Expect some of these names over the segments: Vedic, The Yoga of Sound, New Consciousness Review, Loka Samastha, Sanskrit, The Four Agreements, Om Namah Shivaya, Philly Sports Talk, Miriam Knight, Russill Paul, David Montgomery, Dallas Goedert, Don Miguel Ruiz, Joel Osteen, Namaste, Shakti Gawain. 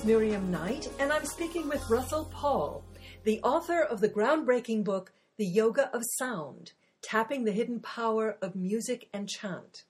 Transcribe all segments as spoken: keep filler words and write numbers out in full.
is Miriam Knight, and I'm speaking with Russill Paul, the author of the groundbreaking book, The Yoga of Sound, Tapping the Hidden Power of Music and Chant.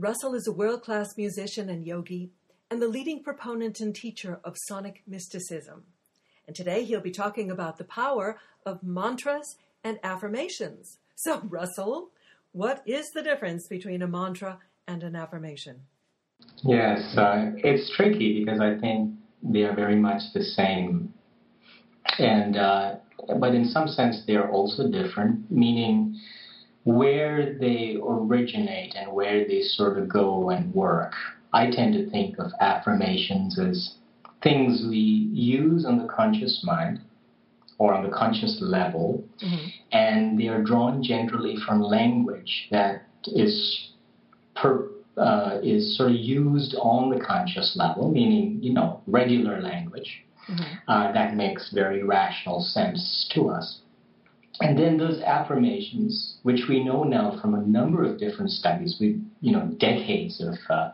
Russill is a world-class musician and yogi, and the leading proponent and teacher of sonic mysticism. And today he'll be talking about the power of mantras and affirmations. So, Russill, what is the difference between a mantra and an affirmation? Yes, uh, it's tricky because I think they are very much the same. And uh, but in some sense, they are also different, meaning where they originate and where they sort of go and work. I tend to think of affirmations as things we use on the conscious mind or on the conscious level, mm-hmm. and they are drawn generally from language that is per, uh, is sort of used on the conscious level, meaning, you know, regular language mm-hmm. uh, that makes very rational sense to us. And then those affirmations, which we know now from a number of different studies, we, you know, decades of uh,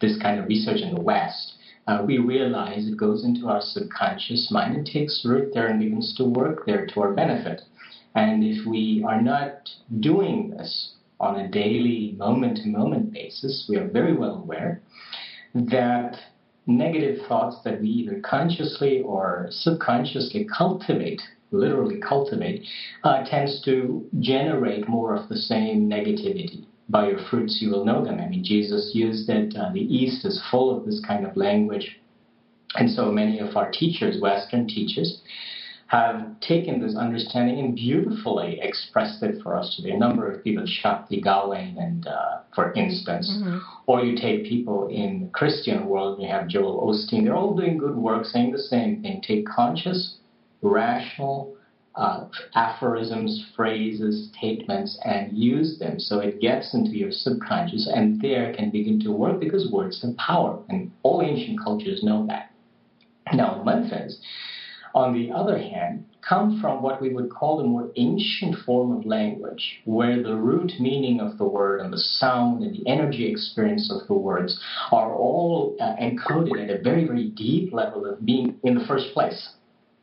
this kind of research in the West, uh, we realize it goes into our subconscious mind and takes root there and begins to work there to our benefit. And if we are not doing this on a daily, moment-to-moment basis, we are very well aware that negative thoughts that we either consciously or subconsciously cultivate literally cultivate, uh, tends to generate more of the same negativity. By your fruits you will know them. I mean, Jesus used it. Uh, the East is full of this kind of language. And so many of our teachers, Western teachers, have taken this understanding and beautifully expressed it for us today. A number of people, Shakti Gawain, and, uh, for instance, mm-hmm. or you take people in the Christian world, you have Joel Osteen. They're all doing good work, saying the same thing. Take conscious, rational uh, aphorisms, phrases, statements, and use them so it gets into your subconscious and there can begin to work because words have power, and all ancient cultures know that. Now, mantras, on the other hand, come from what we would call the more ancient form of language, where the root meaning of the word and the sound and the energy experience of the words are all uh, encoded at a very, very deep level of being in the first place.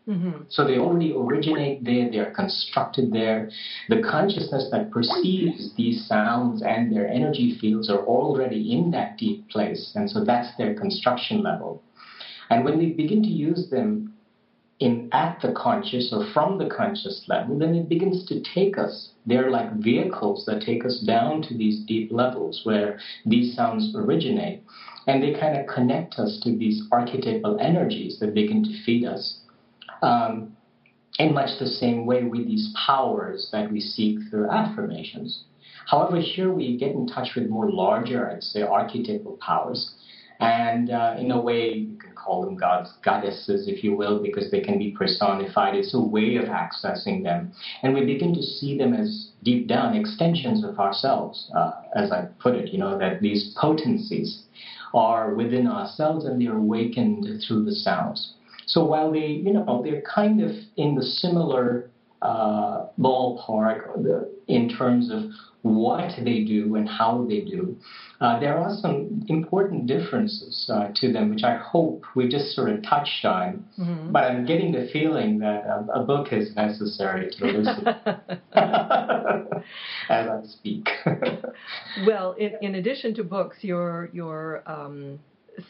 Mm-hmm. So they already originate there, they are constructed there. The consciousness that perceives these sounds and their energy fields are already in that deep place. And so that's their construction level. And when we begin to use them in at the conscious or from the conscious level, then it begins to take us. They're like vehicles that take us down to these deep levels where these sounds originate. And they kind of connect us to these archetypal energies that begin to feed us. Um, in much the same way with these powers that we seek through affirmations. However, here we get in touch with more larger, I'd say, archetypal powers. And uh, in a way, you can call them gods, goddesses, if you will, because they can be personified. It's a way of accessing them. And we begin to see them as deep down extensions of ourselves, uh, as I put it, you know, that these potencies are within ourselves and they're awakened through the sounds. So while they, you know, they're kind of in the similar uh, ballpark in terms of what they do and how they do, uh, there are some important differences uh, to them, which I hope we just sort of touched on. Mm-hmm. But I'm getting the feeling that a, a book is necessary to listen as I speak. Well, in, in addition to books, your your um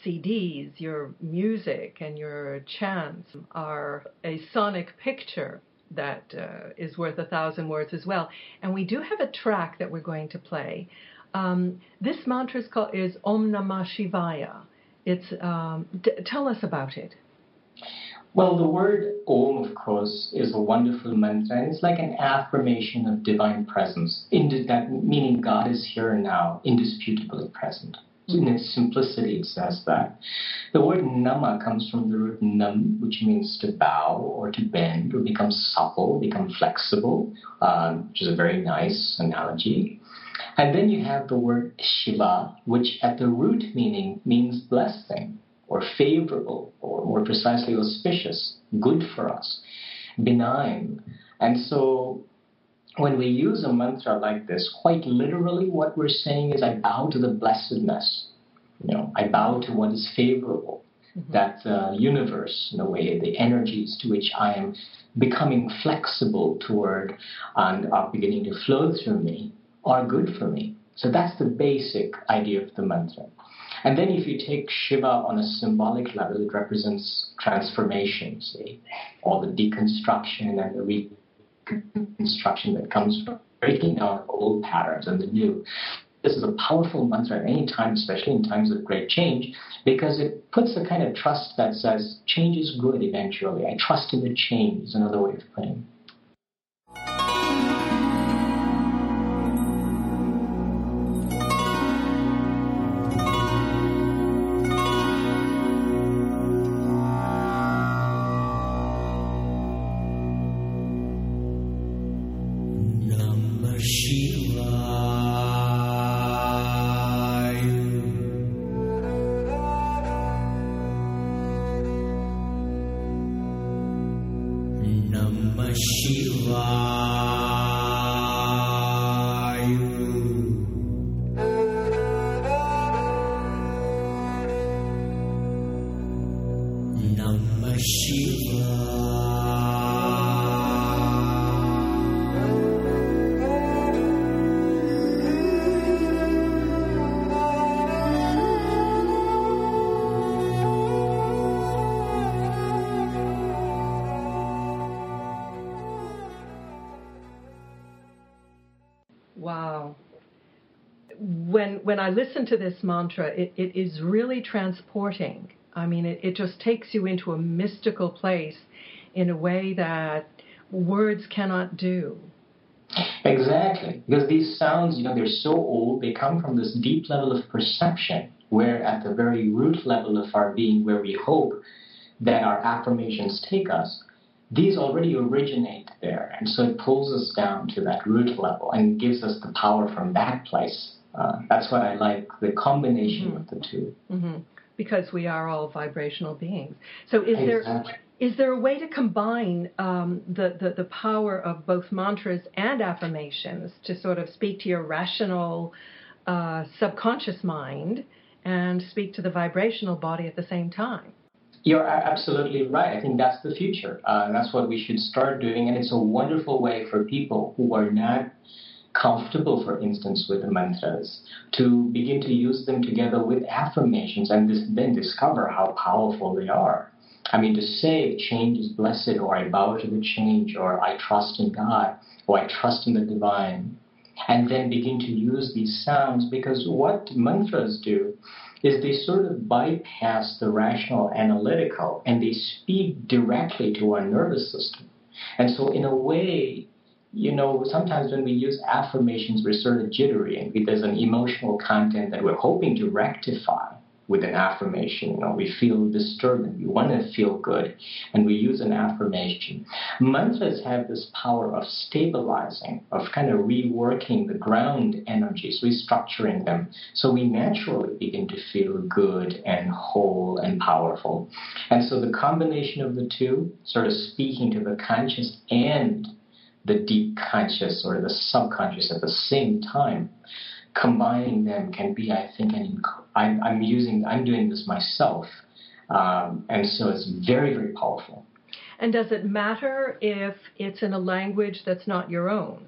C Ds, your music, and your chants are a sonic picture that uh, is worth a thousand words as well. And we do have a track that we're going to play. Um, this mantra is called is Om Namah Shivaya. It's um, d- tell us about it. Well, the word Om, of course, is a wonderful mantra. It's like an affirmation of divine presence, in that meaning God is here and now, indisputably present. In its simplicity, it says that. The word nama comes from the root nam, which means to bow or to bend or become supple, become flexible, um, which is a very nice analogy. And then you have the word Shiva, which at the root meaning means blessing or favorable or more precisely auspicious, good for us, benign. And so when we use a mantra like this, quite literally what we're saying is, I bow to the blessedness. You know, I bow to what is favorable. mm-hmm. that uh, universe, in a way, the energies to which I am becoming flexible toward and are beginning to flow through me are good for me. So that's the basic idea of the mantra. And then if you take Shiva on a symbolic level, it represents transformation, see, all the deconstruction and the reconstruction that comes from breaking down old patterns and the new. This is a powerful mantra at any time, especially in times of great change, because it puts a kind of trust that says, change is good eventually. I trust in the change is another way of putting it. Wow. When when I listen to this mantra, it, it is really transporting. I mean, it, it just takes you into a mystical place in a way that words cannot do. Exactly. Because these sounds, you know, they're so old, they come from this deep level of perception, where at the very root level of our being, where we hope that our affirmations take us, these already originate there, and so it pulls us down to that root level and gives us the power from that place. Uh, that's what I like, the combination mm-hmm. of the two. Mm-hmm. Because we are all vibrational beings. So is exactly. there is there a way to combine um, the, the, the power of both mantras and affirmations to sort of speak to your rational uh, subconscious mind and speak to the vibrational body at the same time? You're absolutely right. I think that's the future. Uh, that's what we should start doing. And it's a wonderful way for people who are not comfortable, for instance, with the mantras, to begin to use them together with affirmations and this, then discover how powerful they are. I mean, to say change is blessed, or I bow to the change, or I trust in God, or I trust in the divine, and then begin to use these sounds, because what mantras do is they sort of bypass the rational analytical and they speak directly to our nervous system. And so in a way, you know, sometimes when we use affirmations, we're sort of jittery and there's an emotional content that we're hoping to rectify with an affirmation. You know, we feel disturbed, we want to feel good, and we use an affirmation. Mantras have this power of stabilizing, of kind of reworking the ground energies, restructuring them, so we naturally begin to feel good and whole and powerful. And so the combination of the two, sort of speaking to the conscious and the deep conscious or the subconscious at the same time, combining them can be, I think, an inc- I'm, I'm using, I'm doing this myself, um, and so it's very, very powerful. And does it matter if it's in a language that's not your own?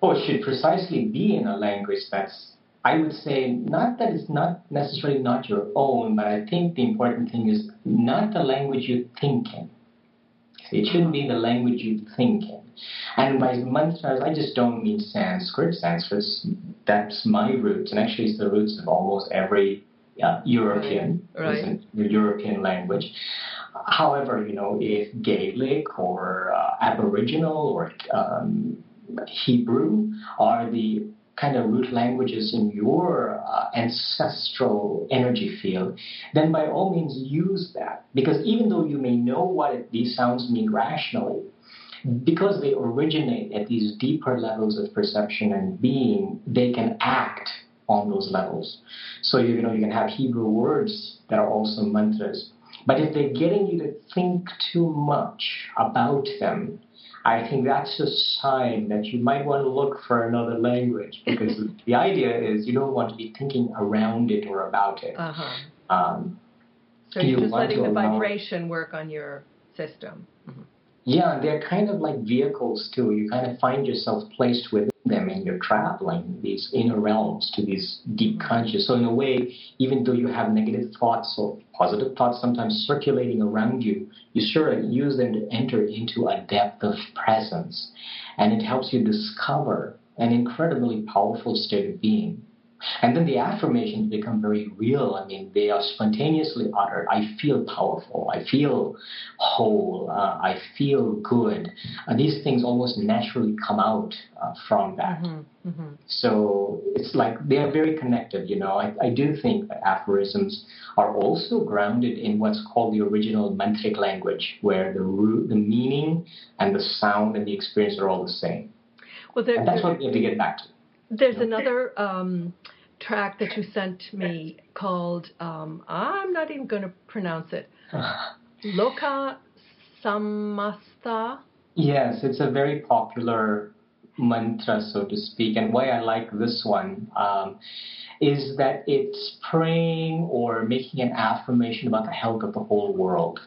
Oh, it should precisely be in a language that's, I would say, not that it's not necessarily not your own, but I think the important thing is not the language you think in. It shouldn't be the language you think in. And by mantras, I just don't mean Sanskrit. Sanskrit, that's my roots, and actually it's the roots of almost every uh, European, right. European language. However, you know, if Gaelic or uh, Aboriginal or um, Hebrew are the kind of root languages in your uh, ancestral energy field, then by all means use that. Because even though you may know what it, these sounds mean rationally, because they originate at these deeper levels of perception and being, they can act on those levels. So, you know, you can have Hebrew words that are also mantras. But if they're getting you to think too much about them, I think that's a sign that you might want to look for another language, because the idea is you don't want to be thinking around it or about it. Uh-huh. Um, So do you're you just letting the vibration work on your system. Mm-hmm. Yeah, they're kind of like vehicles too. You kind of find yourself placed within them and you're traveling these inner realms to these deep mm-hmm. conscious. So in a way, even though you have negative thoughts or positive thoughts sometimes circulating around you, you sure use them to enter into a depth of presence. And it helps you discover an incredibly powerful state of being. And then the affirmations become very real. I mean, they are spontaneously uttered. I feel powerful. I feel whole. Uh, I feel good. And these things almost naturally come out uh, from that. Mm-hmm. Mm-hmm. So it's like they are very connected, you know. I, I do think that aphorisms are also grounded in what's called the original mantric language, where the root, the meaning and the sound and the experience are all the same. Well, there, and that's what we have to get back to. There's another um, track that you sent me called, um, I'm not even going to pronounce it, Loka Samastha. Yes, it's a very popular mantra, so to speak. And why I like this one um, is that it's praying or making an affirmation about the health of the whole world.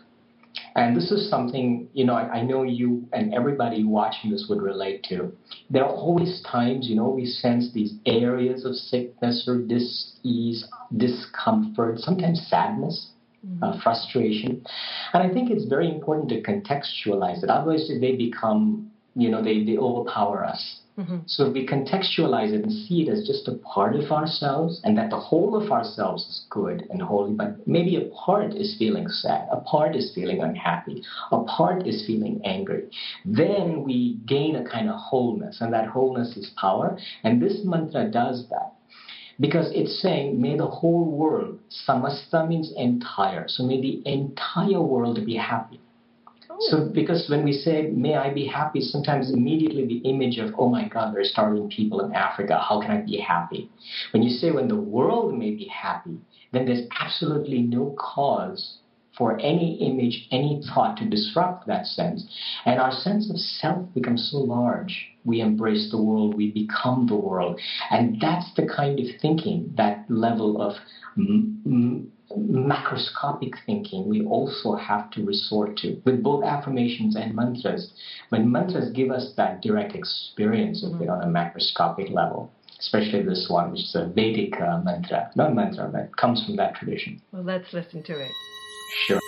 And this is something, you know, I, I know you and everybody watching this would relate to. There are always times, you know, we sense these areas of sickness or dis-ease, discomfort, sometimes sadness, mm-hmm. uh, frustration. And I think it's very important to contextualize it. Otherwise, they become, you know, they, they overpower us. Mm-hmm. So if we contextualize it and see it as just a part of ourselves, and that the whole of ourselves is good and holy, but maybe a part is feeling sad, a part is feeling unhappy, a part is feeling angry, then we gain a kind of wholeness, and that wholeness is power. And this mantra does that because it's saying, may the whole world, samastha means entire, so may the entire world be happy. So because when we say, may I be happy, sometimes immediately the image of, oh my God, there are starving people in Africa, how can I be happy? When you say, when the world may be happy, then there's absolutely no cause for any image, any thought to disrupt that sense. And our sense of self becomes so large. We embrace the world, we become the world. And that's the kind of thinking, that level of m- m- macroscopic thinking we also have to resort to with both affirmations and mantras. When mantras give us that direct experience of it on a macroscopic level, especially this one, which is a Vedic uh, mantra, not mantra, but comes from that tradition. Well, let's listen to it. Sure.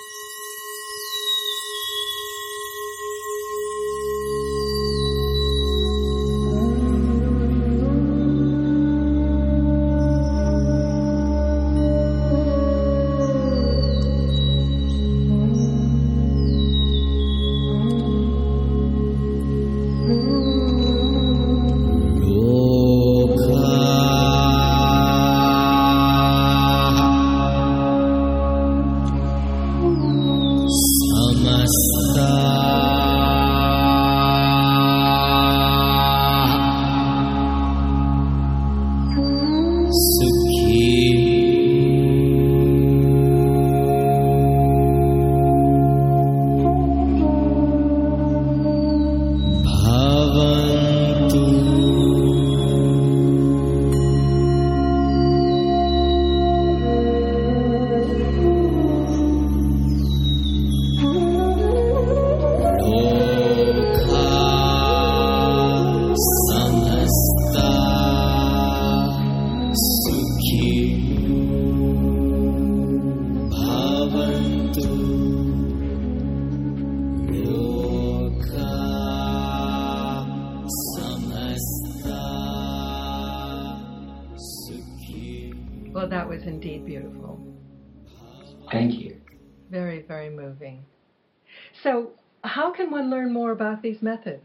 These methods?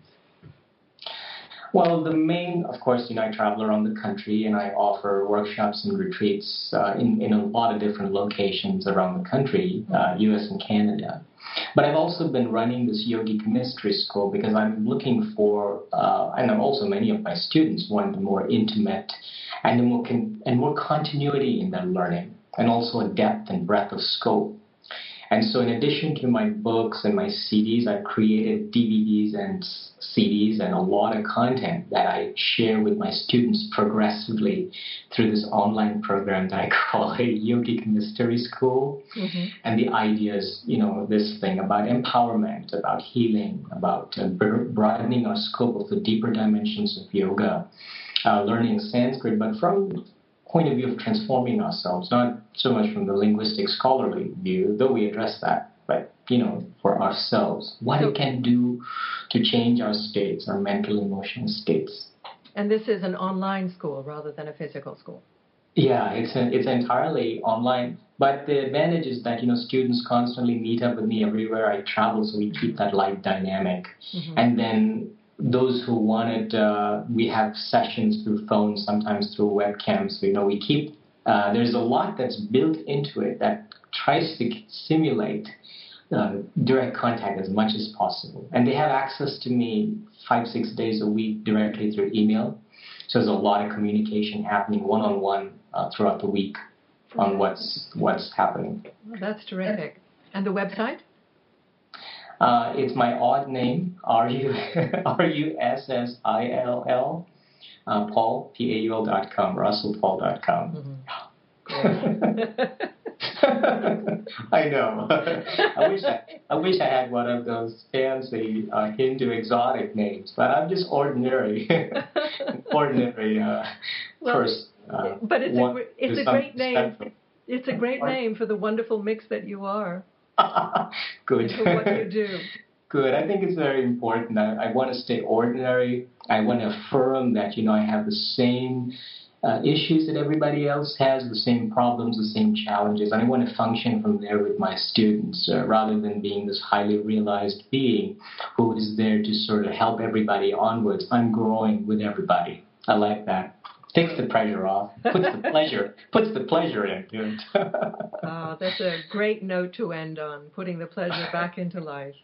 Well, the main, of course, you know, I travel around the country and I offer workshops and retreats uh, in, in a lot of different locations around the country, uh, U S and Canada. But I've also been running this yogic mystery school because I'm looking for, uh, and I'm also many of my students want a more intimate and more con- and more continuity in their learning, and also a depth and breadth of scope. And so in addition to my books and my C Ds, I've created D V Ds and C Ds and a lot of content that I share with my students progressively through this online program that I call a Yogic Mystery School. Mm-hmm. And the idea is, you know, this thing about empowerment, about healing, about uh, broadening our scope of the deeper dimensions of yoga, uh, learning Sanskrit, but from point of view of transforming ourselves, not so much from the linguistic scholarly view, though we address that, but, you know, for ourselves, what it can do to change our states, our mental, emotional states. And this is an online school rather than a physical school. Yeah, it's an, it's entirely online, but the advantage is that, you know, students constantly meet up with me everywhere I travel, so we keep that light dynamic. Mm-hmm. And then those who wanted, uh, we have sessions through phones, sometimes through webcams. You know, we keep, uh, there's a lot that's built into it that tries to simulate uh, direct contact as much as possible. And they have access to me five, six days a week directly through email. So there's a lot of communication happening one-on-one uh, throughout the week on what's, what's happening. Well, that's terrific. And the website? Uh, it's my odd name, R U S S I L L, uh, Paul, P A U L dot com, Russill Paul dot com. Mm-hmm. I know. I wish I, I wish I had one of those fancy uh, Hindu exotic names, but I'm just ordinary, ordinary uh, well, person. Uh, but it's a, it's a great name. Special. It's a great name for the wonderful mix that you are. Good. For what you do. Good. I think it's very important. I, I want to stay ordinary. I want to affirm that, you know, I have the same uh, issues that everybody else has, the same problems, the same challenges. And I want to function from there with my students uh, rather than being this highly realized being who is there to sort of help everybody onwards. I'm growing with everybody. I like that. Takes the pressure off, puts the pleasure, puts the pleasure in. Oh, that's a great note to end on, putting the pleasure back into life.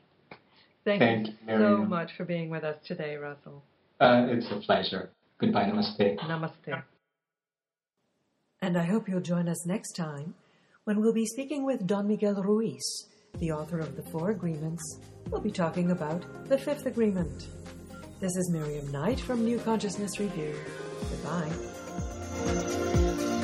Thank, Thank you so you. much for being with us today, Russill. Uh, it's a pleasure. Goodbye, namaste. Namaste. And I hope you'll join us next time when we'll be speaking with Don Miguel Ruiz, the author of The Four Agreements. We'll be talking about the Fifth Agreement. This is Miriam Knight from New Consciousness Review. Goodbye.